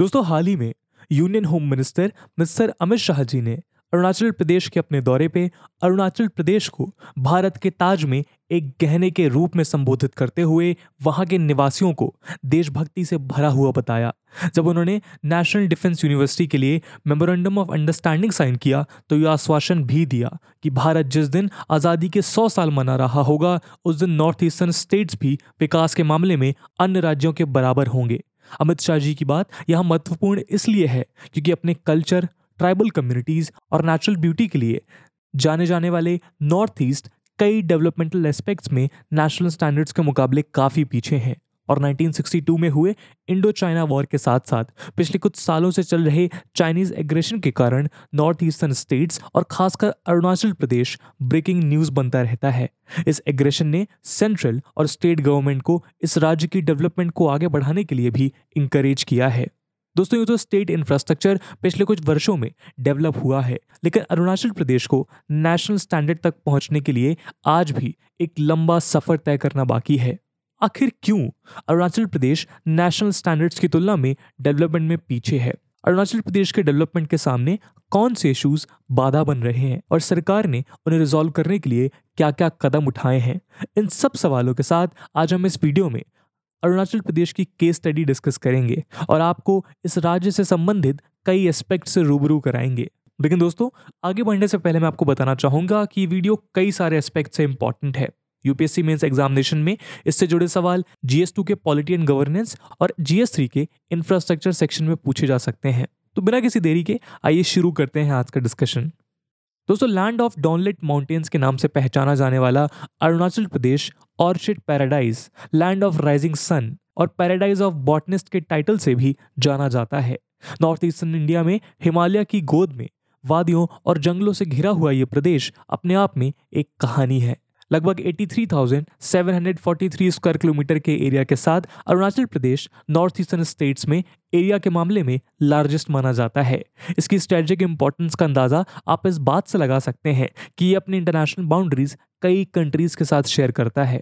दोस्तों, हाल ही में union home minister mister Amit Shah ji ने अरुणाचल प्रदेश के अपने दौरे पे अरुणाचल प्रदेश को भारत के ताज में एक गहने के रूप में संबोधित करते हुए वहां के निवासियों को देशभक्ति से भरा हुआ बताया। जब उन्होंने नेशनल डिफेंस यूनिवर्सिटी के लिए मेमोरेंडम ऑफ अंडरस्टैंडिंग साइन किया तो यह आश्वासन भी दिया कि भारत जिस दिन आज़ादी के 100 साल मना रहा होगा उस दिन नॉर्थ ईस्टर्न स्टेट्स भी विकास के मामले में अन्य राज्यों के बराबर होंगे। अमित शाह जी की बात यहाँ महत्वपूर्ण इसलिए है क्योंकि अपने कल्चर, ट्राइबल कम्युनिटीज़ और नेचुरल ब्यूटी के लिए जाने जाने वाले नॉर्थ ईस्ट कई डेवलपमेंटल एस्पेक्ट्स में नेशनल स्टैंडर्ड्स के मुकाबले काफ़ी पीछे हैं और 1962 में हुए इंडो चाइना वॉर के साथ साथ पिछले कुछ सालों से चल रहे चाइनीज़ एग्रेशन के कारण नॉर्थ ईस्टर्न स्टेट्स और खासकर अरुणाचल प्रदेश ब्रेकिंग न्यूज़ बनता रहता है। इस एग्रेशन ने सेंट्रल और स्टेट गवर्नमेंट को इस राज्य की डेवलपमेंट को आगे बढ़ाने के लिए भी इंकरेज किया है। दोस्तों, ये तो स्टेट इंफ्रास्ट्रक्चर पिछले कुछ वर्षों में डेवलप हुआ है, लेकिन अरुणाचल प्रदेश को नेशनल स्टैंडर्ड तक पहुंचने के लिए आज भी एक लंबा सफर तय करना बाकी है। आखिर क्यों अरुणाचल प्रदेश नेशनल स्टैंडर्ड्स की तुलना में डेवलपमेंट में पीछे है? अरुणाचल प्रदेश के डेवलपमेंट के सामने कौन से इश्यूज बाधा बन रहे हैं और सरकार ने उन्हें रिजॉल्व करने के लिए क्या क्या कदम उठाए हैं? इन सब सवालों के साथ आज हम इस वीडियो में अरुणाचल प्रदेश की केस स्टडी डिस्कस करेंगे और आपको इस राज्य से संबंधित कई एस्पेक्ट से रूबरू कराएंगे। लेकिन दोस्तों, आगे बढ़ने से पहले मैं आपको बताना चाहूँगा कि वीडियो कई सारे एस्पेक्ट से इम्पॉर्टेंट है। यूपीएससी मेंस एग्जामिनेशन में इससे जुड़े सवाल जीएस2 के पॉलिटी एंड गवर्नेंस और जीएस3 के इंफ्रास्ट्रक्चर सेक्शन में पूछे जा सकते हैं। तो बिना किसी देरी के आइए शुरू करते हैं आज का डिस्कशन। दोस्तों, लैंड ऑफ डॉनलेट माउंटेन्स के नाम से पहचाना जाने वाला Arunachal Pradesh orchid paradise, land of rising sun और पैराडाइज ऑफ बॉटनिस्ट के टाइटल से भी जाना जाता है। नॉर्थ ईस्टर्न इंडिया में हिमालय की गोद में वादियों और जंगलों से घिरा हुआ ये प्रदेश अपने आप में एक कहानी है। लगभग 83,743 स्क्वायर किलोमीटर के एरिया के साथ Arunachal Pradesh north eastern states में एरिया के मामले में लार्जेस्ट माना जाता है। इसकी स्ट्रेटेजिक इंपॉर्टेंस का अंदाज़ा आप इस बात से लगा सकते हैं कि ये अपनी इंटरनेशनल बाउंड्रीज कई कंट्रीज़ के साथ शेयर करता है।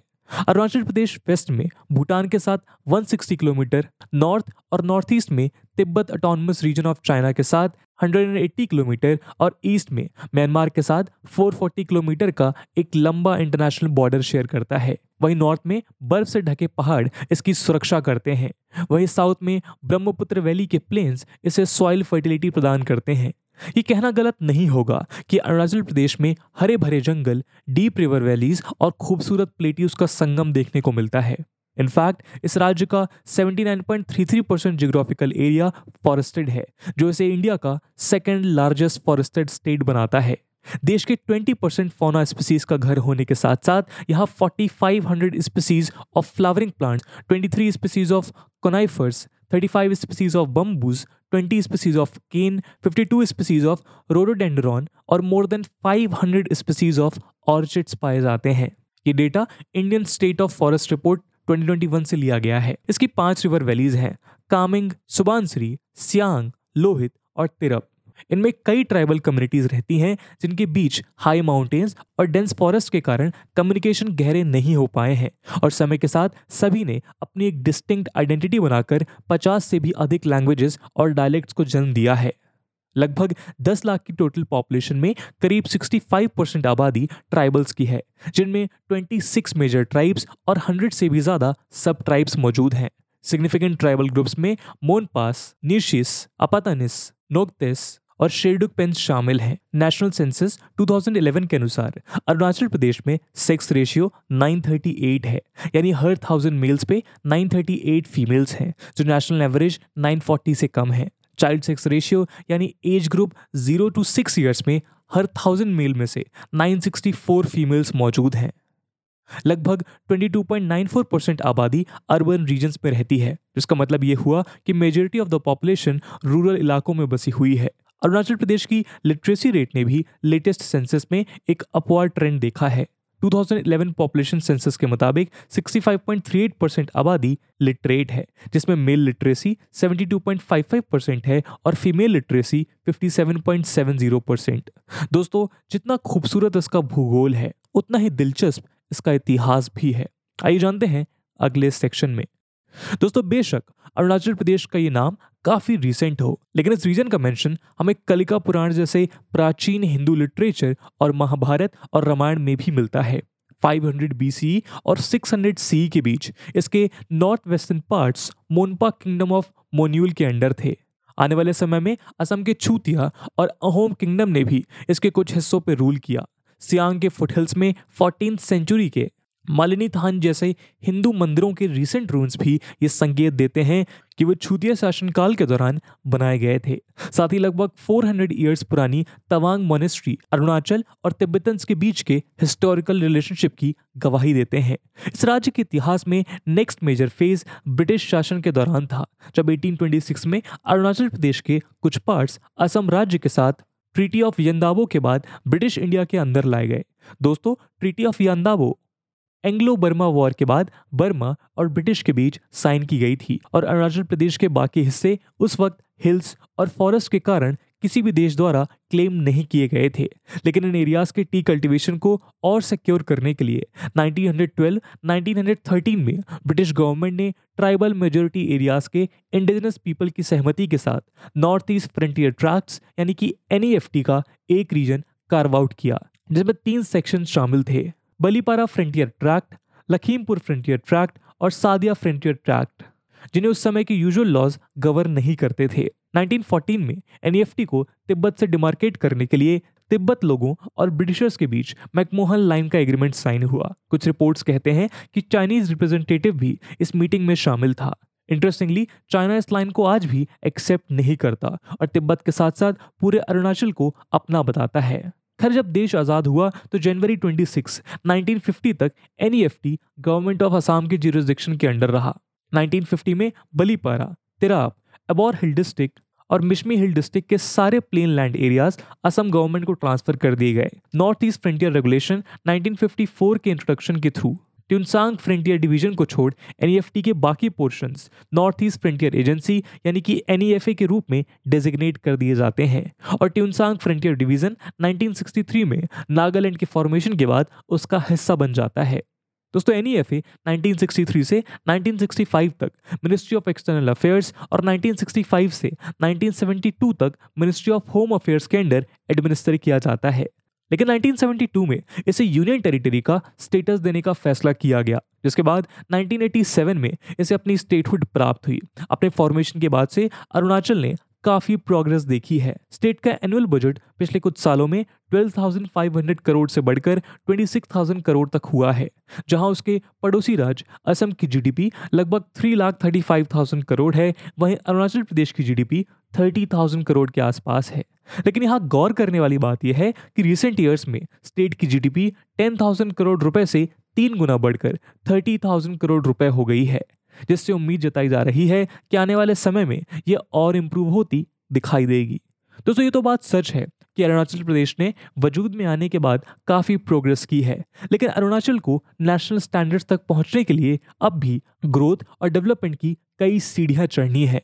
अरुणाचल प्रदेश वेस्ट में भूटान के साथ 160 किलोमीटर, नॉर्थ और नॉर्थ ईस्ट में Tibet autonomous region of China के साथ 180 किलोमीटर और ईस्ट में म्यांमार के साथ 440 किलोमीटर का एक लंबा इंटरनेशनल बॉर्डर शेयर करता है। वहीं नॉर्थ में बर्फ से ढके पहाड़ इसकी सुरक्षा करते हैं। वहीं साउथ में ब्रह्मपुत्र वैली के प्लेन्स इसे सॉइल फर्टिलिटी प्रदान करते हैं। ये कहना गलत नहीं होगा कि अरुणाचल प्रदेश में हरे भरे जंगल, डीप रिवर वैलीज और खूबसूरत प्लेट्यूज का संगम देखने को मिलता है। इनफैक्ट इस राज्य का 79.33% जियोग्राफिकल एरिया फॉरेस्टेड है, जो इसे इंडिया का सेकेंड लार्जेस्ट फॉरेस्टेड स्टेट बनाता है। देश के 20% फौना स्पीसीज का घर होने के साथ साथ यहाँ 4500 species of flowering plants, 23 species of conifers, 35 species of bamboos, 20 species of cane, 52 species of rhododendron और more than 500 species of orchids पाए जाते हैं। ये data Indian state of forest report 2021 से लिया गया है। इसकी 5 रिवर वैलीज हैं कामेंग, सुबनसिरी, सियांग, लोहित और तिरप। इनमें कई ट्राइबल कम्युनिटीज रहती हैं जिनके बीच हाई माउंटेन्स और डेंस फॉरेस्ट के कारण कम्युनिकेशन गहरे नहीं हो पाए हैं और समय के साथ सभी ने अपनी एक डिस्टिंक्ट आइडेंटिटी बनाकर 50 से भी अधिक लैंग्वेजेस और डायलेक्ट्स को जन्म दिया है। लगभग 10 लाख की टोटल पॉपुलेशन में करीब 65% आबादी ट्राइबल्स की है, जिनमें 26 मेजर ट्राइब्स और 100 से भी ज़्यादा सब ट्राइब्स मौजूद हैं। सिग्निफिकेंट ट्राइबल ग्रुप्स में मोनपास, निशिस, अपातानिस, नोक्तेस और शेरडुक पेंस शामिल हैं। नेशनल सेंसस 2011 के अनुसार अरुणाचल प्रदेश में सेक्स रेशियो 938 है, यानी हर 1000 मेल्स पे 938 फीमेल्स हैं, जो नेशनल एवरेज 940 से कम है। चाइल्ड सेक्स रेशियो यानी एज ग्रुप 0 to 6 ईयर्स में हर 1000 मेल में से 964 फीमेल्स मौजूद हैं। लगभग 22.94% आबादी अर्बन रीजन्स में रहती है, जिसका मतलब ये हुआ कि majority of the population rural इलाकों में बसी हुई है। अरुणाचल प्रदेश की लिटरेसी रेट ने भी लेटेस्ट सेंसस में एक अपवर्ड ट्रेंड देखा है। 2011 पॉपुलेशन सेंसस के मुताबिक 65.38% आबादी लिटरेट है, जिसमें मेल लिटरेसी 72.55% है और फीमेल लिटरेसी 57.70%। दोस्तों, जितना खूबसूरत इसका भूगोल है उतना ही दिलचस्प इसका इतिहास भी है। आइए जानते हैं अगले सेक्शन में। दोस्तों, बेशक अरुणाचल प्रदेश का ये नाम काफी रिसेंट हो, लेकिन इस रीजन का मेंशन हमें कलिका पुराण जैसे प्राचीन हिंदू लिटरेचर और महाभारत और रामायण में भी मिलता है। 500 BCE और 600 CE के बीच इसके north western parts Monpa kingdom of Monyul के अंडर थे। आने वाले समय में असम के छूतिया और अहोम किंगडम ने भी इसके कुछ हिस्सों पर रूल किया। सियांग के फुटहिल्स में 14th सेंचुरी के मालिनी थान जैसे हिंदू मंदिरों के रिसेंट रून्स भी ये संकेत देते हैं कि वे छूतिया शासनकाल के दौरान बनाए गए थे। साथ ही लगभग 400 ईयर्स पुरानी तवांग मॉनेस्ट्री अरुणाचल और तिब्बतन्स के बीच के हिस्टोरिकल रिलेशनशिप की गवाही देते हैं। इस राज्य के इतिहास में नेक्स्ट मेजर फेज ब्रिटिश शासन के दौरान था, जब 1826 में अरुणाचल प्रदेश के कुछ पार्ट्स असम राज्य के साथ ट्रीटी ऑफ यंदावो के बाद ब्रिटिश इंडिया के अंदर लाए गए। दोस्तों, treaty of Yandabo Anglo-Burma war के बाद बर्मा और ब्रिटिश के बीच साइन की गई थी और अरुणाचल प्रदेश के बाकी हिस्से उस वक्त हिल्स और फॉरेस्ट के कारण किसी भी देश द्वारा क्लेम नहीं किए गए थे। लेकिन इन एरियाज के टी कल्टीवेशन को और सिक्योर करने के लिए 1912-1913 में ब्रिटिश गवर्नमेंट ने ट्राइबल मेजोरिटी एरियाज के इंडिजिनस पीपल की सहमति के साथ नॉर्थ ईस्ट फ्रंटियर ट्रैक्ट यानी कि NEFT का एक रीजन कार्व आउट किया, जिसमें 3 सेक्शन शामिल थे: Balipara frontier tract, Lakhimpur frontier tract और सादिया फ्रंटियर ट्रैक्ट, जिन्हें उस समय के यूजुअल लॉज गवर्न नहीं करते थे। 1914 में NEFT को तिब्बत से डिमार्केट करने के लिए तिब्बत लोगों और ब्रिटिशर्स के बीच मैकमोहन लाइन का एग्रीमेंट साइन हुआ। कुछ रिपोर्ट्स कहते हैं कि चाइनीज रिप्रेजेंटेटिव भी इस मीटिंग में शामिल था। इंटरेस्टिंगली, चाइना इस लाइन को आज भी एक्सेप्ट नहीं करता और तिब्बत के साथ साथ पूरे अरुणाचल को अपना बताता है। खैर, जब देश आज़ाद हुआ तो जनवरी 26, 1950 तक NEFT गवर्नमेंट ऑफ असम के ज्यूरिसडिक्शन के अंडर रहा। 1950 में बलीपारा, तिरप, अबोर हिल डिस्ट्रिक्ट और मिशमी हिल डिस्ट्रिक्ट के सारे plain land areas Assam government को ट्रांसफर कर दिए गए। नॉर्थ ईस्ट फ्रंटियर रेगुलेशन 1954 के इंट्रोडक्शन के थ्रू ट्यूनसांग फ्रंटियर डिवीजन को छोड़ NEFT के बाकी portions north east frontier agency यानी कि NEFA के रूप में डेजिग्नेट कर दिए जाते हैं और ट्यूनसांग फ्रंटियर डिवीजन 1963 में नागालैंड के फॉर्मेशन के बाद उसका हिस्सा बन जाता है। दोस्तों, NEFA 1963 से 1965 तक मिनिस्ट्री ऑफ एक्सटर्नल अफेयर्स और 1965 से 1972 तक मिनिस्ट्री ऑफ होम अफेयर्स के अंडर एडमिनिस्टर किया जाता है। लेकिन 1972 में इसे यूनियन टेरिटरी का स्टेटस देने का फैसला किया गया, जिसके बाद 1987 में इसे अपनी स्टेटहुड प्राप्त हुई। अपने फॉर्मेशन के बाद से अरुणाचल ने काफ़ी प्रोग्रेस देखी है। स्टेट का एनुअल बजट पिछले कुछ सालों में 12,500 करोड़ से बढ़कर 26,000 करोड़ तक हुआ है, जहां उसके पड़ोसी राज्य असम की GDP लगभग 3,35,000 करोड़ है, वहीं अरुणाचल प्रदेश की GDP 30,000 करोड़ के आसपास है। लेकिन यहाँ गौर करने वाली बात यह है कि रिसेंट ईयर्स में स्टेट की GDP 10,000 करोड़ रुपए से 3 गुना बढ़कर 30,000 करोड़ रुपए हो गई है, जिससे उम्मीद जताई जा रही है कि आने वाले समय में यह और इम्प्रूव होती दिखाई देगी। दोस्तों, ये तो बात सच है कि अरुणाचल प्रदेश ने वजूद में आने के बाद काफ़ी प्रोग्रेस की है, लेकिन अरुणाचल को नेशनल स्टैंडर्ड्स तक पहुंचने के लिए अब भी ग्रोथ और डेवलपमेंट की कई सीढ़ियां चढ़नी है।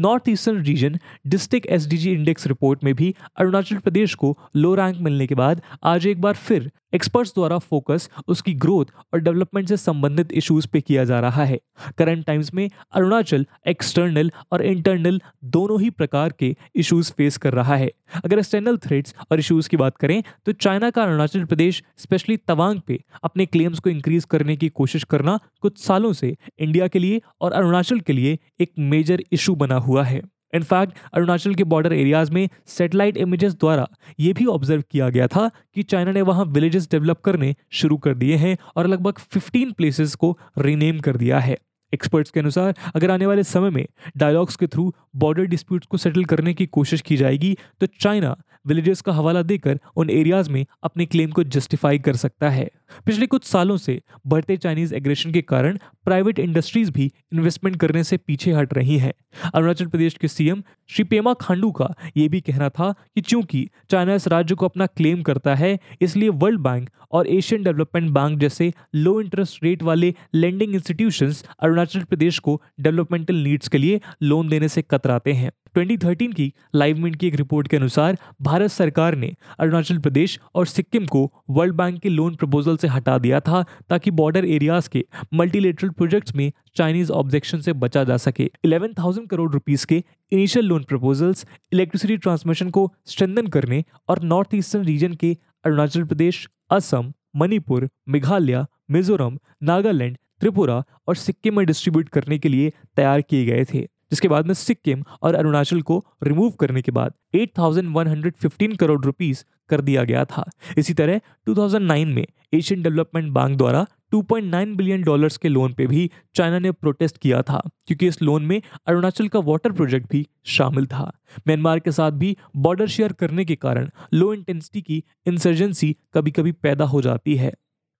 North eastern region district SDG index report में भी अरुणाचल प्रदेश को लो रैंक मिलने के बाद आज एक बार फिर एक्सपर्ट्स द्वारा फोकस उसकी ग्रोथ और डेवलपमेंट से संबंधित इश्यूज पे किया जा रहा है। करंट टाइम्स में अरुणाचल एक्सटर्नल और इंटरनल दोनों ही प्रकार के इश्यूज फेस कर रहा है। अगर एक्सटर्नल थ्रेट्स और इश्यूज की बात करें तो चाइना का अरुणाचल प्रदेश स्पेशली तवांग पे अपने क्लेम्स को इंक्रीज करने की कोशिश करना कुछ सालों से इंडिया के लिए और अरुणाचल के लिए एक मेजर इशू बना हुआ है। इनफैक्ट अरुणाचल के बॉर्डर एरियाज में सैटेलाइट इमेजेस द्वारा ये भी ऑब्जर्व किया गया था कि चाइना ने वहाँ विलेजेस डेवलप करने शुरू कर दिए हैं और लगभग 15 प्लेसेस को रीनेम कर दिया है। एक्सपर्ट्स के अनुसार अगर आने वाले समय में डायलॉग्स के थ्रू बॉर्डर डिस्प्यूट्स को सेटल करने की कोशिश की जाएगी तो चाइना विलेजेस का हवाला देकर उन एरियाज में अपने क्लेम को जस्टिफाई कर सकता है। पिछले कुछ सालों से बढ़ते चाइनीज एग्रेशन के कारण प्राइवेट इंडस्ट्रीज भी इन्वेस्टमेंट करने से पीछे हट रही हैं। अरुणाचल प्रदेश के CM श्री पेमा खांडू का ये भी कहना था कि चूंकि चाइना इस राज्य को अपना क्लेम करता है, इसलिए वर्ल्ड बैंक और एशियन डेवलपमेंट बैंक जैसे लो इंटरेस्ट रेट वाले लेंडिंग इंस्टीट्यूशंस अरुणाचल प्रदेश को डेवलपमेंटल नीड्स के लिए लोन देने से कतराते हैं। 2013 की लाइवमिंट की एक रिपोर्ट के अनुसार भारत सरकार ने अरुणाचल प्रदेश और सिक्किम को वर्ल्ड बैंक के लोन प्रपोजल से हटा दिया था ताकि बॉर्डर एरियाज के मल्टीलेटरल प्रोजेक्ट्स में चाइनीज ऑब्जेक्शन से बचा जा सके। 11,000 करोड़ रुपीस के initial loan proposals electricity transmission को स्ट्रेंथन करने और नॉर्थ ईस्टर्न रीजन के अरुणाचल प्रदेश, असम, मणिपुर, मेघालय, मिजोरम, नागालैंड, त्रिपुरा और सिक्किम में डिस्ट्रीब्यूट करने के लिए तैयार किए गए थे, जिसके बाद में सिक्किम और अरुणाचल को रिमूव करने के बाद 8,115 करोड़ रुपीस कर दिया गया था। इसी तरह 2009 में एशियन डेवलपमेंट बैंक द्वारा $2.9 बिलियन के लोन पे भी चाइना ने प्रोटेस्ट किया था क्योंकि इस लोन में अरुणाचल का वाटर प्रोजेक्ट भी शामिल था। म्यांमार के साथ भी बॉर्डर शेयर करने के कारण लो इंटेंसिटी की इंसर्जेंसी कभी कभी पैदा हो जाती है।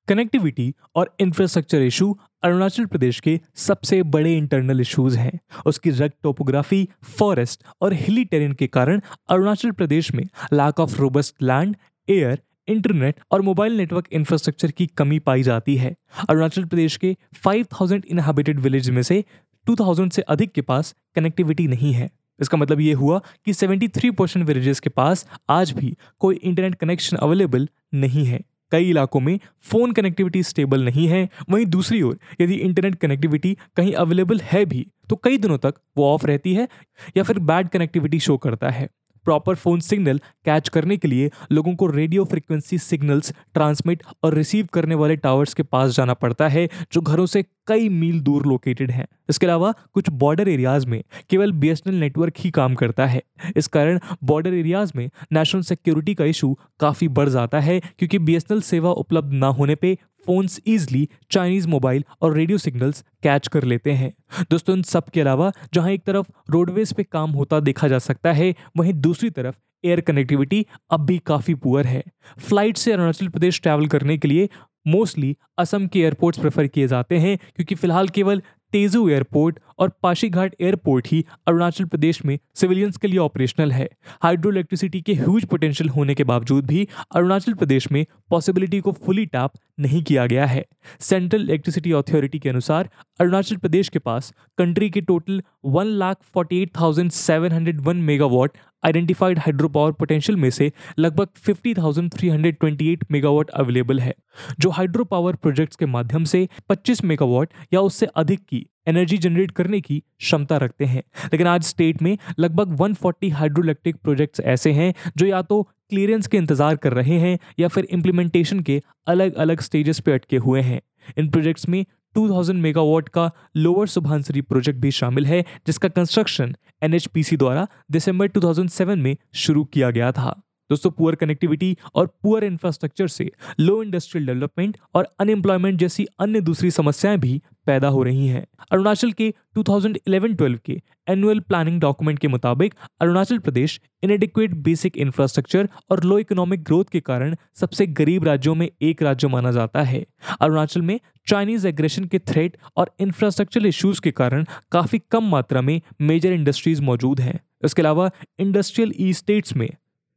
कनेक्टिविटी और इंफ्रास्ट्रक्चर इशू अरुणाचल प्रदेश के सबसे बड़े इंटरनल इश्यूज हैं। उसकी रग टोपोग्राफी, फॉरेस्ट और हिली टेरेन के कारण अरुणाचल प्रदेश में lack of robust land, air, internet और मोबाइल नेटवर्क इंफ्रास्ट्रक्चर की कमी पाई जाती है। अरुणाचल प्रदेश के 5,000 इनहैबिटेड विलेज में से 2,000 से अधिक के पास कनेक्टिविटी नहीं है। इसका मतलब ये हुआ कि 73% विलेजेस के पास आज भी कोई इंटरनेट कनेक्शन अवेलेबल नहीं है। कई इलाकों में फ़ोन कनेक्टिविटी स्टेबल नहीं है। वहीं दूसरी ओर यदि इंटरनेट कनेक्टिविटी कहीं अवेलेबल है भी तो कई दिनों तक वो ऑफ रहती है या फिर बैड कनेक्टिविटी शो करता है। प्रॉपर फ़ोन सिग्नल कैच करने के लिए लोगों को रेडियो फ्रिक्वेंसी सिग्नल्स ट्रांसमिट और रिसीव करने वाले टावर्स के पास जाना पड़ता है जो घरों से कई मील दूर लोकेटेड हैं। इसके अलावा कुछ बॉर्डर एरियाज़ में केवल बीएसएनएल नेटवर्क ही काम करता है। इस कारण बॉर्डर एरियाज़ में नेशनल सिक्योरिटी का इशू काफ़ी बढ़ जाता है क्योंकि बीएसएनएल सेवा उपलब्ध ना होने पे फ़ोन्स ईजिली चाइनीज़ मोबाइल और रेडियो सिग्नल्स कैच कर लेते हैं। दोस्तों, इन सब के अलावा जहां एक तरफ रोडवेज़ पे काम होता देखा जा सकता है, वहीं दूसरी तरफ एयर कनेक्टिविटी अब भी काफ़ी पुअर है। फ्लाइट से अरुणाचल प्रदेश ट्रैवल करने के लिए मोस्टली असम के एयरपोर्ट्स प्रेफर किए जाते हैं क्योंकि फ़िलहाल केवल तेजू एयरपोर्ट और पाशीघाट एयरपोर्ट ही अरुणाचल प्रदेश में सिविलियंस के लिए ऑपरेशनल है। हाइड्रो इलेक्ट्रिसिटी के ह्यूज पोटेंशियल होने के बावजूद भी अरुणाचल प्रदेश में पॉसिबिलिटी को फुली टैप नहीं किया गया है। सेंट्रल इलेक्ट्रिसिटी अथॉरिटी के अनुसार अरुणाचल प्रदेश के पास कंट्री के total 1,48,701 megawatt identified hydro power potential में से लगभग 50,328 मेगावाट अवेलेबल है, जो हाइड्रो पावर प्रोजेक्ट्स के माध्यम से 25 मेगावाट या उससे अधिक की एनर्जी जनरेट करने की क्षमता रखते हैं। लेकिन आज स्टेट में लगभग 140 हाइड्रोइलेक्ट्रिक प्रोजेक्ट्स ऐसे हैं जो या तो क्लियरेंस के इंतजार कर रहे हैं या फिर इम्प्लीमेंटेशन के अलग अलग स्टेजेस पे अटके हुए हैं। इन प्रोजेक्ट्स में 2000 मेगावाट का लोअर सुबनसिरी प्रोजेक्ट भी शामिल है, जिसका कंस्ट्रक्शन एनएचपीसी द्वारा दिसंबर 2007 में शुरू किया गया था। दोस्तों, पुअर कनेक्टिविटी और पुअर इंफ्रास्ट्रक्चर से लो इंडस्ट्रियल डेवलपमेंट और अनएम्प्लॉयमेंट जैसी अन्य दूसरी समस्याएं भी पैदा हो रही हैं। अरुणाचल के 2011-12 के एनुअल प्लानिंग डॉक्यूमेंट के मुताबिक Arunachal Pradesh inadequate basic infrastructure और लो इकोनॉमिक ग्रोथ के कारण सबसे गरीब राज्यों में एक राज्य माना जाता है। अरुणाचल में चाइनीज एग्रेशन के थ्रेट और इंफ्रास्ट्रक्चरल इश्यूज के कारण काफ़ी कम मात्रा में मेजर इंडस्ट्रीज मौजूद हैं। इसके अलावा इंडस्ट्रियल ई स्टेट्स में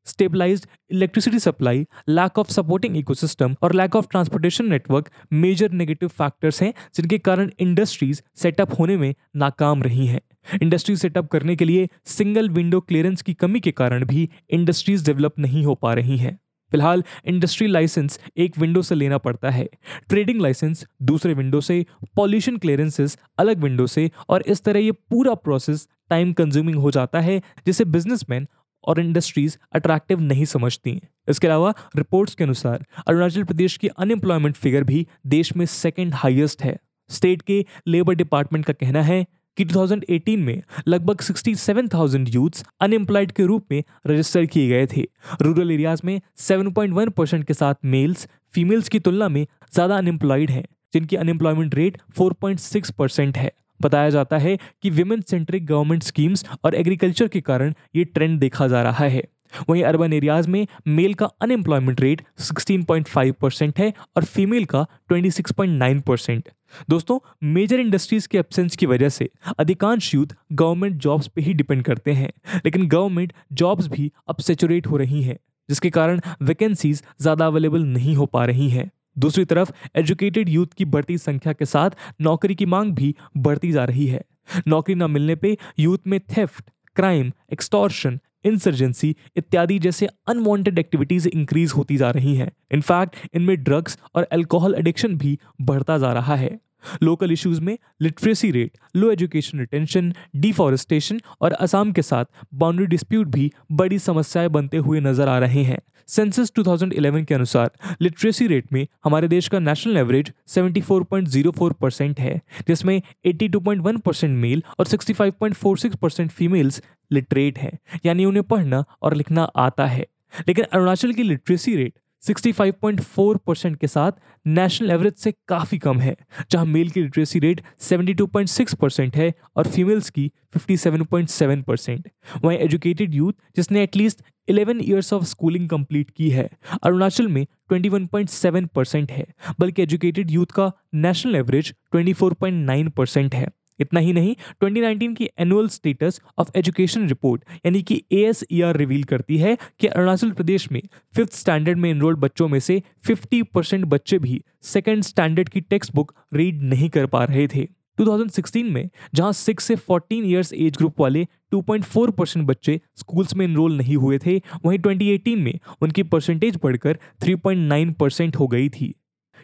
stabilised electricity supply, lack of supporting ecosystem और lack of transportation network major negative factors हैं जिनके कारण इंडस्ट्रीज सेटअप होने में नाकाम रही हैं। इंडस्ट्री सेटअप करने के लिए सिंगल विंडो क्लियरेंस की कमी के कारण भी इंडस्ट्रीज डेवलप नहीं हो पा रही हैं। फिलहाल इंडस्ट्री लाइसेंस एक विंडो से लेना पड़ता है, ट्रेडिंग लाइसेंस दूसरे विंडो से, पॉल्यूशन क्लियरेंसेस अलग विंडो से और इस तरह ये पूरा प्रोसेस टाइम कंज्यूमिंग हो जाता है जिसे बिजनेसमैन और इंडस्ट्रीज अट्रैक्टिव नहीं समझती। इसके अलावा रिपोर्ट्स के अनुसार अरुणाचल प्रदेश की अनएम्प्लॉयमेंट फिगर भी देश में सेकंड हाईएस्ट है। स्टेट के लेबर डिपार्टमेंट का कहना है कि 2018 में लगभग 67,000 यूथ्स अनएम्प्लॉयड के रूप में रजिस्टर किए गए थे। रूरल एरियाज में 7.1% के साथ मेल्स फीमेल्स की तुलना में ज़्यादा अनएम्प्लॉयड हैं, जिनकी अनएम्प्लॉयमेंट रेट 4.6% है। बताया जाता है कि विमेन सेंट्रिक गवर्नमेंट स्कीम्स और एग्रीकल्चर के कारण ये ट्रेंड देखा जा रहा है। वहीं अर्बन एरियाज में मेल का अनएम्प्लॉयमेंट रेट 16.5% है और फीमेल का 26.9%। दोस्तों, मेजर इंडस्ट्रीज के एब्सेंस की वजह से अधिकांश यूथ गवर्नमेंट जॉब्स पे ही डिपेंड करते हैं, लेकिन गवर्नमेंट जॉब्स भी अब सैचुरेट हो रही हैं जिसके कारण वैकेंसीज ज़्यादा अवेलेबल नहीं हो पा रही हैं। दूसरी तरफ एजुकेटेड यूथ की बढ़ती संख्या के साथ नौकरी की मांग भी बढ़ती जा रही है। नौकरी न मिलने पे यूथ में थेफ्ट, क्राइम, एक्सटॉर्शन, इंसर्जेंसी इत्यादि जैसे अनवांटेड एक्टिविटीज इंक्रीज होती जा रही हैं। इनफैक्ट इनमें ड्रग्स और अल्कोहल एडिक्शन भी बढ़ता जा रहा है। लोकल इश्यूज में literacy rate, low education retention, deforestation और असम के साथ बाउंड्री डिस्प्यूट भी बड़ी समस्याएं बनते हुए नजर आ रहे हैं। सेंसस 2011 के अनुसार लिटरेसी रेट में हमारे देश का नेशनल एवरेज 74.04% है, जिसमें 82.1% मेल और 65.46% फीमेल्स लिटरेट हैं, यानी उन्हें पढ़ना और लिखना आता है। लेकिन अरुणाचल की लिटरेसी रेट 65.4% के साथ नेशनल एवरेज से काफ़ी कम है, जहां मेल की लिटरेसी रेट 72.6% है और फीमेल्स की 57.7%। वहीं एजुकेटेड यूथ जिसने at least 11 years of schooling complete की है, अरुणाचल में 21.7% है, बल्कि एजुकेटेड यूथ का नेशनल एवरेज 24.9% है। इतना ही नहीं, 2019 की annual status of education report यानी कि ASER रिवील करती है कि अरुणाचल प्रदेश में 5th स्टैंडर्ड में एनरोल्ड बच्चों में से 50% बच्चे भी 2nd स्टैंडर्ड की टेक्स्ट बुक रीड नहीं कर पा रहे थे। 2016 में जहां 6 से 14 इयर्स एज ग्रुप वाले 2.4% बच्चे स्कूल्स में एनरोल नहीं हुए थे, वहीं 2018 में उनकी परसेंटेज बढ़कर 3.9% हो गई थी।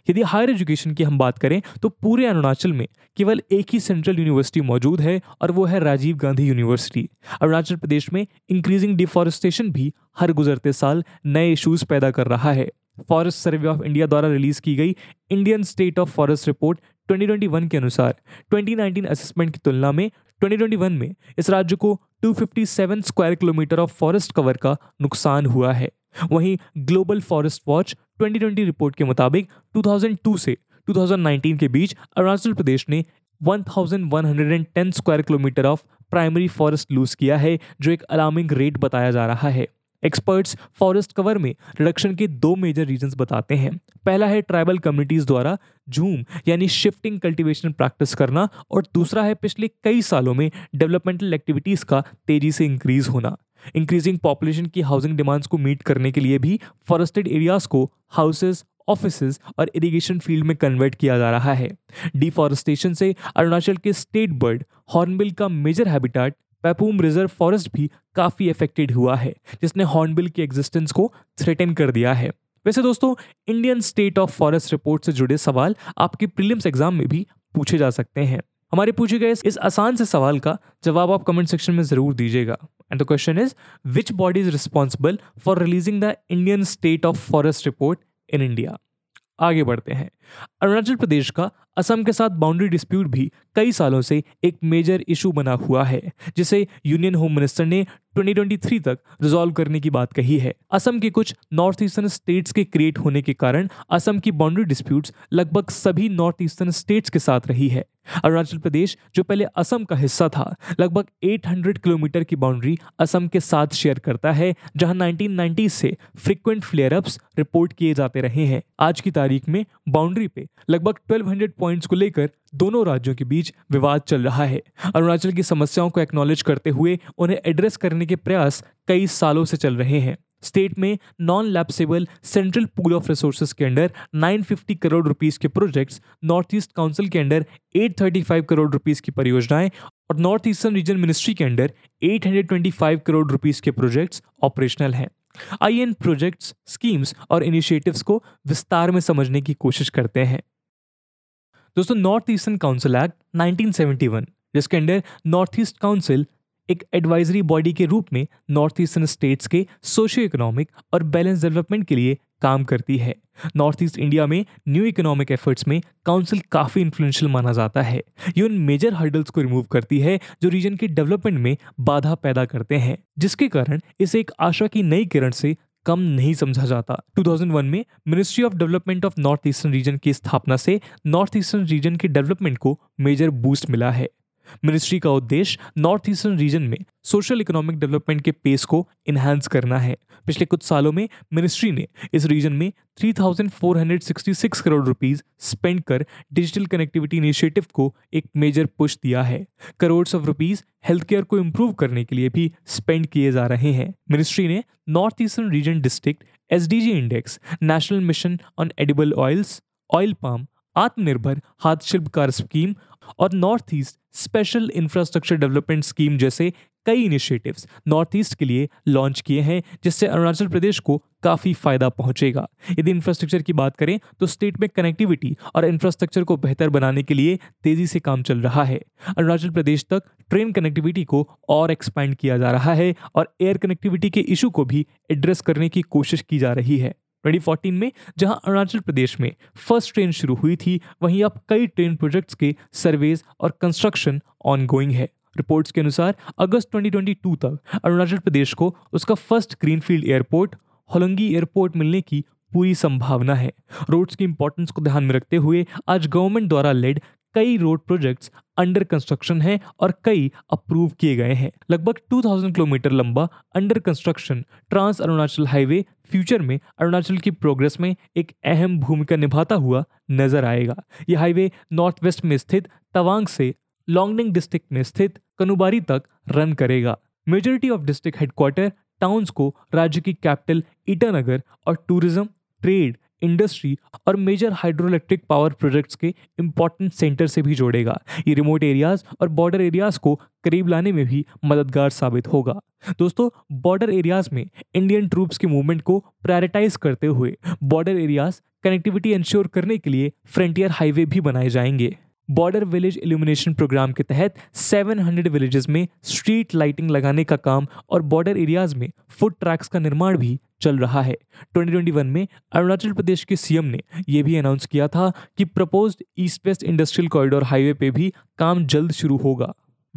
यदि हायर एजुकेशन की हम बात करें तो पूरे अरुणाचल में केवल एक ही सेंट्रल यूनिवर्सिटी मौजूद है और वो है राजीव गांधी यूनिवर्सिटी। अरुणाचल प्रदेश में इंक्रीजिंग डिफॉरेस्टेशन भी हर गुजरते साल नए इश्यूज़ पैदा कर रहा है। फॉरेस्ट सर्वे ऑफ इंडिया द्वारा रिलीज़ की गई Indian state of forest report 2021 के अनुसार 2019 असेसमेंट की तुलना में 2021 में इस राज्य को 257 square kilometre of forest cover का नुकसान हुआ है। वहीं ग्लोबल फॉरेस्ट वॉच 2020 रिपोर्ट के मुताबिक 2002 से 2019 के बीच अरुणाचल प्रदेश ने 1110 square kilometre of primary forest lose किया है, जो एक अलार्मिंग रेट बताया जा रहा है। एक्सपर्ट्स फॉरेस्ट कवर में रिडक्शन के दो मेजर रीजंस बताते हैं। पहला है ट्राइबल कम्युनिटीज़ द्वारा झूम यानी शिफ्टिंग कल्टीवेशन प्रैक्टिस करना, और दूसरा है पिछले कई सालों में डेवलपमेंटल एक्टिविटीज़ का तेज़ी से इंक्रीज़ होना। इंक्रीजिंग पॉपुलेशन की हाउसिंग डिमांड्स को मीट करने के लिए भी फॉरेस्टेड एरियाज़ को हाउसेज़, ऑफिसेज और इरिगेशन फील्ड में कन्वर्ट किया जा रहा है। डिफॉरेस्टेशन से अरुणाचल के स्टेट बर्ड हॉर्नबिल का major habitat Papum reserve forest भी काफ़ी अफेक्टेड हुआ है, जिसने हॉर्नबिल की एग्जिस्टेंस को थ्रेटन कर दिया है। वैसे दोस्तों, Indian state of forest report से जुड़े सवाल आपके प्रीलिम्स एग्जाम में भी पूछे जा सकते हैं। हमारे पूछे गए इस आसान से सवाल का जवाब आप कमेंट सेक्शन में ज़रूर दीजिएगा। And the question is, which body is responsible for releasing the Indian state of forest report in India. आगे बढ़ते हैं। अरुणाचल प्रदेश का असम के साथ बाउंड्री डिस्प्यूट भी कई सालों से एक मेजर इशू बना हुआ है, जिसे यूनियन होम मिनिस्टर ने 2023 तक रिजॉल्व करने की बात कही है। असम के कुछ नॉर्थ ईस्टर्न स्टेट्स के क्रिएट होने के कारण असम की बाउंड्री डिस्प्यूट्स लगभग सभी नॉर्थ ईस्टर्न स्टेट्स के साथ रही है। अरुणाचल प्रदेश, जो पहले असम का हिस्सा था, लगभग 800 किलोमीटर की बाउंड्री असम के साथ शेयर करता है, जहां 1990 से फ्रिक्वेंट फ्लेयरअप्स रिपोर्ट किए जाते रहे हैं। आज की तारीख में बाउंड्री पे लगभग 1200 पॉइंट्स को लेकर दोनों राज्यों के बीच विवाद चल रहा है। अरुणाचल की समस्याओं को एक्नॉलेज करते हुए उन्हें एड्रेस करने के प्रयास कई सालों से चल रहे हैं। स्टेट में non lapsable central pool of resources के अंडर 950 करोड़ रुपीस के प्रोजेक्ट्स, नॉर्थ ईस्ट काउंसिल के अंडर 835 करोड़ रुपीस की परियोजनाएं और नॉर्थ ईस्टर्न रीजन मिनिस्ट्री के अंडर 825 करोड़ रुपीस के प्रोजेक्ट्स ऑपरेशनल हैं। आइए इन प्रोजेक्ट्स, स्कीम्स और इनिशिएटिव्स को विस्तार में समझने की कोशिश करते हैं। दोस्तों, नॉर्थ ईस्टर्न काउंसिल एक्ट 1971, जिसके अंडर नॉर्थ ईस्ट काउंसिल एक एडवाइजरी बॉडी के रूप में नॉर्थ ईस्टर्न स्टेट्स के सोशियो इकोनॉमिक और बैलेंस डेवलपमेंट के लिए काम करती है। नॉर्थ ईस्ट इंडिया में न्यू इकोनॉमिक एफर्ट्स में काउंसिल काफ़ी इन्फ्लुएंशियल माना जाता है। ये उन मेजर हर्डल्स को रिमूव करती है जो रीजन के डेवलपमेंट में बाधा पैदा करते हैं, जिसके कारण इसे एक आशा की नई किरण से कम नहीं समझा जाता। 2001 में ministry of development of north eastern region की स्थापना से नॉर्थ ईस्टर्न रीजन के डेवलपमेंट को मेजर बूस्ट मिला है। मिनिस्ट्री का उद्देश्य नॉर्थ ईस्टर्न रीजन में सोशल इकोनॉमिक डेवलपमेंट के पेस को इन्हांस करना है। पिछले कुछ सालों में मिनिस्ट्री ने इस रीजन में 3,466 करोड़ रुपीस स्पेंड कर डिजिटल कनेक्टिविटी इनिशिएटिव को एक मेजर पुश दिया है। Crores of rupees health care को इम्प्रूव करने के लिए भी स्पेंड किए जा रहे हैं। मिनिस्ट्री ने north eastern region district SDG index, national mission on edible oils, oil palm, आत्मनिर्भर हाथशिल्पकार स्कीम और north east special infrastructure development scheme जैसे कई इनिशिएटिव्स नॉर्थ ईस्ट के लिए लॉन्च किए हैं, जिससे अरुणाचल प्रदेश को काफ़ी फ़ायदा पहुंचेगा। यदि इंफ्रास्ट्रक्चर की बात करें तो स्टेट में कनेक्टिविटी और इंफ्रास्ट्रक्चर को बेहतर बनाने के लिए तेज़ी से काम चल रहा है। अरुणाचल प्रदेश तक ट्रेन कनेक्टिविटी को और एक्सपैंड किया जा रहा है और एयर कनेक्टिविटी के इशू को भी एड्रेस करने की कोशिश की जा रही है। 2014 में जहां अरुणाचल प्रदेश में फर्स्ट ट्रेन शुरू हुई थी, वहीं अब कई ट्रेन प्रोजेक्ट्स के सर्वेज और कंस्ट्रक्शन ऑनगोइंग है। रिपोर्ट्स के अनुसार अगस्त 2022 तक अरुणाचल प्रदेश को उसका first greenfield airport Hollongi airport मिलने की पूरी संभावना है। रोड्स की इंपॉर्टेंस को ध्यान में रखते हुए आज गवर्नमेंट द्वारा लेड कई रोड प्रोजेक्ट्स अंडर कंस्ट्रक्शन हैं और कई अप्रूव किए गए हैं। लगभग 2000 किलोमीटर लंबा under construction trans Arunachal highway future में अरुणाचल की प्रोग्रेस में एक अहम भूमिका निभाता हुआ नजर आएगा। यह हाईवे नॉर्थ वेस्ट में स्थित तवांग से लॉन्गडिंग डिस्ट्रिक्ट में स्थित कनुबारी तक रन करेगा। Majority of district headquarter towns को राज्य की कैपिटल ईटानगर और टूरिज्म, ट्रेड, इंडस्ट्री और major hydro electric power projects के इम्पोर्टेंट सेंटर से भी जोड़ेगा। ये रिमोट एरियाज और बॉर्डर एरियाज को करीब लाने में भी मददगार साबित होगा। दोस्तों, बॉर्डर एरियाज में इंडियन ट्रूप्स के मूवमेंट को प्रायोरिटाइज करते हुए बॉर्डर एरियाज कनेक्टिविटी इंश्योर करने के लिए फ्रंटियर हाईवे भी बनाए जाएंगे। बॉर्डर विलेज इल्यूमिनेशन प्रोग्राम के तहत 700 विलेजेस में स्ट्रीट लाइटिंग लगाने का काम और बॉर्डर एरियाज में फुट ट्रैक्स का निर्माण भी चल रहा है। 2021 में अरुणाचल प्रदेश के सीएम ने यह भी अनाउंस किया था कि proposed east west industrial corridor highway पे भी काम जल्द शुरू होगा।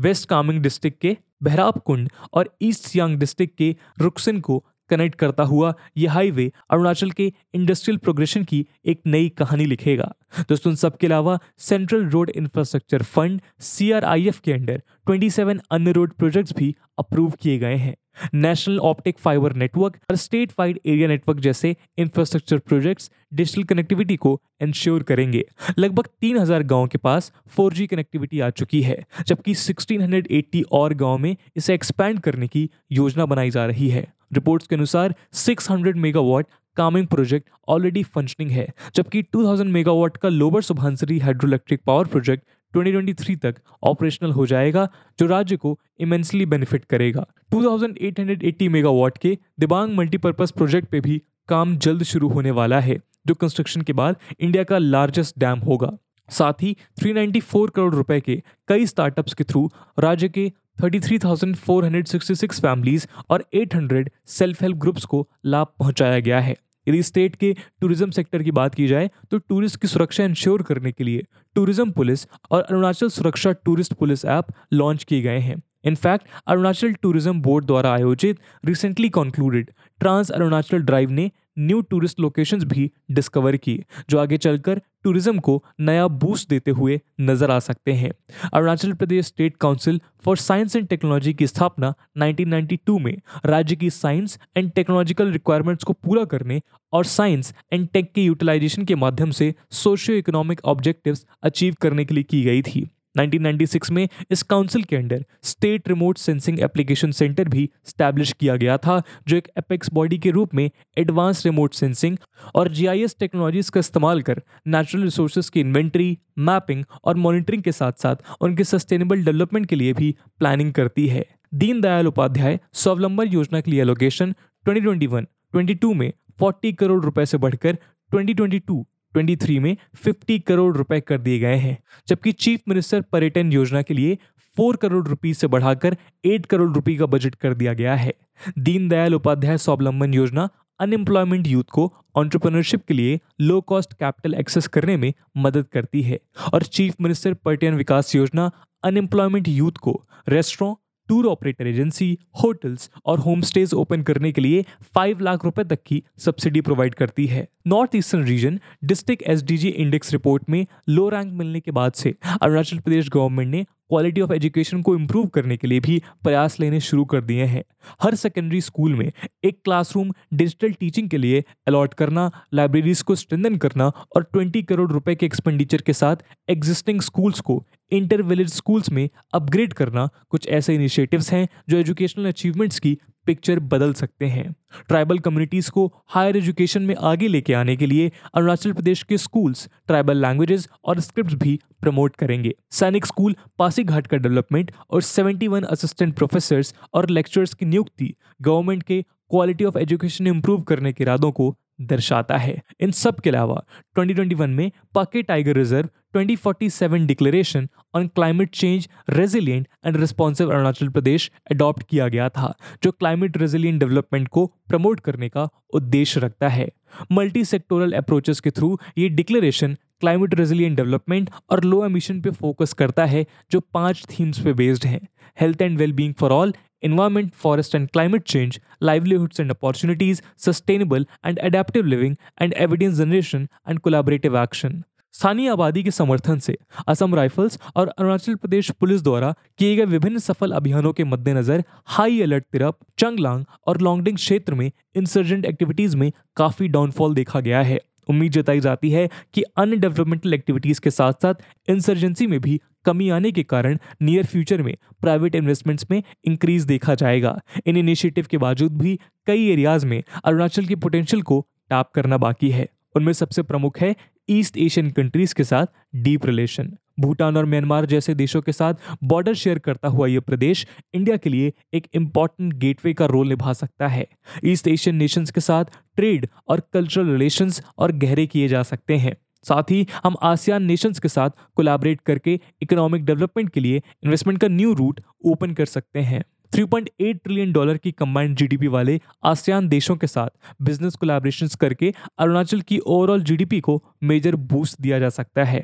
वेस्ट कामेंग डिस्ट्रिक्ट के बहराब कुंड और ईस्ट सियांग डिस्ट्रिक्ट के रुक्सिन को कनेक्ट करता हुआ यह हाईवे अरुणाचल के इंडस्ट्रियल प्रोग्रेशन की एक नई कहानी लिखेगा। दोस्तों, इन सब के अलावा central road infrastructure fund CRIF के अंडर 27 अन्य रोड प्रोजेक्ट्स भी अप्रूव किए गए हैं। नेशनल ऑप्टिक फाइबर नेटवर्क और स्टेट वाइड एरिया नेटवर्क जैसे इंफ्रास्ट्रक्चर प्रोजेक्ट्स डिजिटल कनेक्टिविटी को इंश्योर करेंगे। लगभग 3000 गांव के पास 4G कनेक्टिविटी आ चुकी है, जबकि 1680 और गांव में इसे एक्सपैंड करने की योजना बनाई जा रही है। रिपोर्ट्स के अनुसार 600 megawatt Kameng project already functioning है, जबकि 2000 मेगावाट का lower Subansiri hydro electric power project 2023 तक ऑपरेशनल हो जाएगा, जो राज्य को इमेंसली बेनिफिट करेगा। 2880 मेगावाट के दिबांग मल्टीपर्पस प्रोजेक्ट पे भी काम जल्द शुरू होने वाला है, जो कंस्ट्रक्शन के बाद इंडिया का लार्जेस्ट डैम होगा। साथ ही 394 करोड़ रुपए के कई स्टार्टअप्स के थ्रू राज्य के 33,466 फैमिलीज और 800 सेल्फ हेल्प ग्रुप्स को लाभ पहुंचाया गया है। यदि स्टेट के टूरिज्म सेक्टर की बात की जाए तो टूरिस्ट की सुरक्षा इंश्योर करने के लिए टूरिज्म पुलिस और अरुणाचल सुरक्षा टूरिस्ट पुलिस ऐप लॉन्च किए गए हैं। इनफैक्ट अरुणाचल टूरिज्म बोर्ड द्वारा आयोजित recently concluded trans Arunachal drive ने न्यू टूरिस्ट लोकेशंस भी डिस्कवर की, जो आगे चलकर टूरिज्म को नया बूस्ट देते हुए नजर आ सकते हैं। Arunachal Pradesh state council for science and technology की स्थापना 1992 में राज्य की साइंस एंड टेक्नोलॉजिकल रिक्वायरमेंट्स को पूरा करने और साइंस एंड टेक के यूटिलाइजेशन के माध्यम से सोशियो इकोनॉमिक ऑब्जेक्टिव्स अचीव करने के लिए की गई थी। 1996 में इस काउंसिल के under state remote sensing application centre भी स्टैब्लिश किया गया था, जो एक एपेक्स बॉडी के रूप में एडवांस रिमोट सेंसिंग और GIS टेक्नोलॉजीज का इस्तेमाल कर नेचुरल रिसोर्सेज की इन्वेंटरी, मैपिंग और मॉनिटरिंग के साथ साथ उनके सस्टेनेबल डेवलपमेंट के लिए भी प्लानिंग करती है। दीन दयाल उपाध्याय स्वावलंबन योजना के लिए एलोकेशन 2021-22 में 40 करोड़ रुपए से बढ़कर 2022-23 में 50 करोड़ रुपए कर दिए गए हैं, जबकि चीफ मिनिस्टर पर्यटन योजना के लिए 4 करोड़ रुपए से बढ़ाकर 8 करोड़ रुपए का बजट कर दिया गया है। दीनदयाल उपाध्याय स्वावलंबन योजना अनएम्प्लॉयमेंट यूथ को एंटरप्रेन्योरशिप के लिए लो कॉस्ट कैपिटल एक्सेस करने में मदद करती है और चीफ मिनिस्टर पर्यटन विकास योजना अनएम्प्लॉयमेंट यूथ को restaurant, tour operator agency, hotels और होमस्टेज ओपन करने के लिए 5 लाख रुपए तक की सब्सिडी प्रोवाइड करती है। North eastern region district SDG index report में लो रैंक मिलने के बाद से अरुणाचल प्रदेश गवर्नमेंट ने क्वालिटी ऑफ एजुकेशन को इम्प्रूव करने के लिए भी प्रयास लेने शुरू कर दिए हैं। हर सेकेंडरी स्कूल में एक क्लासरूम डिजिटल टीचिंग के लिए अलॉट करना, लाइब्रेरीज को स्ट्रेंथन करना और 20 करोड़ रुपए के एक्सपेंडिचर के साथ एग्जिस्टिंग स्कूल्स को इंटर विलेज स्कूल्स में अपग्रेड करना कुछ ऐसे इनिशिएटिव्स हैं जो एजुकेशनल अचीवमेंट्स की पिक्चर बदल सकते हैं। ट्राइबल कम्युनिटीज़ को हायर एजुकेशन में आगे लेके आने के लिए अरुणाचल प्रदेश के स्कूल्स ट्राइबल लैंग्वेजेस और स्क्रिप्ट्स भी प्रमोट करेंगे। सैनिक स्कूल पासीघाट का डेवलपमेंट और 71 असिस्टेंट प्रोफेसर्स और लेक्चरर्स की नियुक्ति गवर्नमेंट के क्वालिटी ऑफ एजुकेशन इंप्रूव करने के इरादों को दर्शाता है। इन सब के अलावा 2021 में Pakke tiger reserve 2047 declaration on climate change resilient and responsive Arunachal Pradesh adopt किया गया था, जो क्लाइमेट रेजिलिएंट डेवलपमेंट को प्रमोट करने का उद्देश्य रखता है। मल्टी सेक्टोरल अप्रोचेस के थ्रू ये डिक्लेरेशन क्लाइमेट रेजिलिएंट डेवलपमेंट और लो एमिशन पे फोकस करता है, जो 5 थीम्स पे बेस्ड हैं: health and wellbeing for all, Environment, Forest and Climate Change, Livelihoods and Opportunities, Sustainable and Adaptive Living and Evidence Generation and Collaborative Action। स्थानीय आबादी के समर्थन से असम राइफल्स और अरुणाचल प्रदेश पुलिस द्वारा किए गए विभिन्न सफल अभियानों के मद्देनजर हाई अलर्ट तिरप, चंगलांग और लॉन्गडिंग क्षेत्र में इंसर्जेंट एक्टिविटीज़ में काफ़ी डाउनफॉल देखा गया है। उम्मीद जताई जाती है कि अन्य डेवलपमेंटल एक्टिविटीज़ के साथ साथ इंसर्जेंसी में भी कमी आने के कारण नियर फ्यूचर में प्राइवेट इन्वेस्टमेंट्स में इंक्रीज देखा जाएगा। इन इनिशिएटिव के बावजूद भी कई एरियाज में अरुणाचल के पोटेंशियल को टैप करना बाकी है। उनमें सबसे प्रमुख है ईस्ट एशियन कंट्रीज के साथ डीप रिलेशन। भूटान और म्यांमार जैसे देशों के साथ बॉर्डर शेयर करता हुआ यह प्रदेश इंडिया के लिए एक इम्पॉर्टेंट गेटवे का रोल निभा सकता है। ईस्ट एशियन नेशंस के साथ ट्रेड और कल्चरल रिलेशंस और गहरे किए जा सकते हैं। साथ ही हम आसियान नेशंस के साथ कोलैबोरेट करके इकोनॉमिक डेवलपमेंट के लिए इन्वेस्टमेंट का न्यू रूट ओपन कर सकते हैं। $3.8 ट्रिलियन की कंबाइंड जीडीपी वाले आसियान देशों के साथ बिजनेस कोलैबोरेशंस करके अरुणाचल की ओवरऑल जीडीपी को मेजर बूस्ट दिया जा सकता है।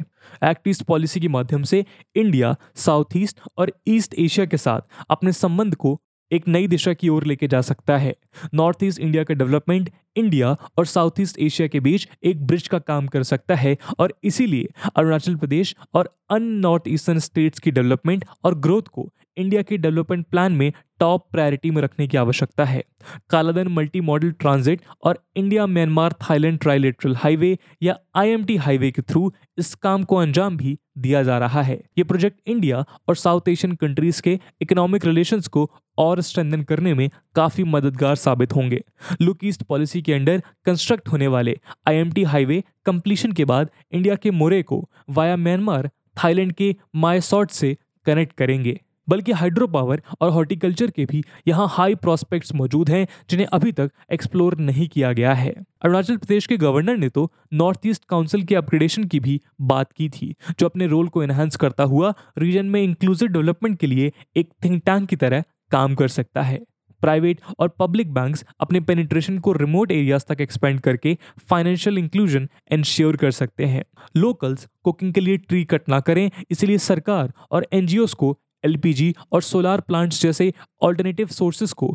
एक्ट ईस्ट पॉलिसी के माध्यम से इंडिया साउथ ईस्ट और ईस्ट एशिया के साथ अपने संबंध को एक नई दिशा की ओर लेके जा सकता है। नॉर्थ ईस्ट इंडिया का डेवलपमेंट इंडिया और साउथ ईस्ट एशिया के बीच एक ब्रिज का काम कर सकता है और इसीलिए अरुणाचल प्रदेश और अन्य नॉर्थ ईस्टर्न स्टेट्स की डेवलपमेंट और ग्रोथ को इंडिया के डेवलपमेंट प्लान में टॉप प्रायोरिटी में रखने की आवश्यकता है। कालाधन मल्टी मॉडल ट्रांजिट और India Myanmar Thailand trilateral highway या IMT हाईवे के थ्रू इस काम को अंजाम भी दिया जा रहा है। ये प्रोजेक्ट इंडिया और साउथ एशियन कंट्रीज के इकोनॉमिक रिलेशंस को और स्ट्रेंथन करने में काफ़ी मददगार साबित होंगे। लुक ईस्ट पॉलिसी के अंडर कंस्ट्रक्ट होने वाले IMT हाईवे कंप्लीशन के बाद इंडिया के मोरे को वाया म्यांमार थाईलैंड के मायसॉट से कनेक्ट करेंगे। बल्कि हाइड्रो पावर और हॉर्टिकल्चर के भी यहाँ हाई प्रॉस्पेक्ट्स मौजूद हैं, जिन्हें अभी तक एक्सप्लोर नहीं किया गया है। अरुणाचल प्रदेश के गवर्नर ने तो नॉर्थ ईस्ट काउंसिल के अपग्रेडेशन की भी बात की थी, जो अपने रोल को एनहांस करता हुआ रीजन में इंक्लूसिव डेवलपमेंट के लिए एक थिंक टैंक की तरह काम कर सकता है। प्राइवेट और पब्लिक बैंक्स अपने पेनिट्रेशन को रिमोट एरियाज तक एक्सपेंड करके फाइनेंशियल इंक्लूजन एंश्योर कर सकते हैं। लोकल्स कुकिंग के लिए ट्री कट ना करें, इसलिए सरकार और NGOs को LPG और सोलार प्लांट्स जैसे ऑल्टरनेटिव सोर्सेस को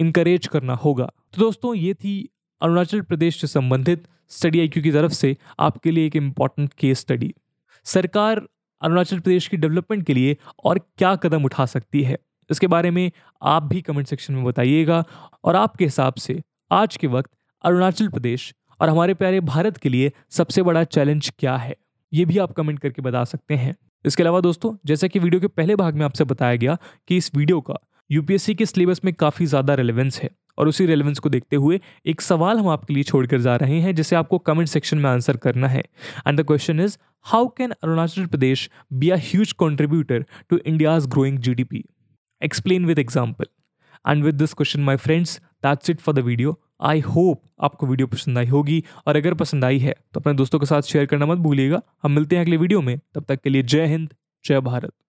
इनकरेज करना होगा। तो दोस्तों, ये थी अरुणाचल प्रदेश से संबंधित स्टडी IQ की तरफ से आपके लिए एक इम्पॉर्टेंट केस स्टडी। सरकार अरुणाचल प्रदेश की डेवलपमेंट के लिए और क्या कदम उठा सकती है, इसके बारे में आप भी कमेंट सेक्शन में बताइएगा। और आपके हिसाब से आज के वक्त अरुणाचल प्रदेश और हमारे प्यारे भारत के लिए सबसे बड़ा चैलेंज क्या है, ये भी आप कमेंट करके बता सकते हैं। इसके अलावा दोस्तों, जैसा कि वीडियो के पहले भाग में आपसे बताया गया कि इस वीडियो का UPSC के सिलेबस में काफ़ी ज़्यादा रेलेवेंस है और उसी रेलेवेंस को देखते हुए एक सवाल हम आपके लिए छोड़कर जा रहे हैं, जिसे आपको कमेंट सेक्शन में आंसर करना है। And the question is, how can Arunachal Pradesh be a huge contributor to India's growing GDP? Explain with example. And with this question my friends, that's it for the video. I hope आपको video पसंद आई होगी, और अगर पसंद आई है तो अपने दोस्तों के साथ शेयर करना मत भूलिएगा। हम मिलते हैं अगले वीडियो में, तब तक के लिए जय हिंद, जय भारत।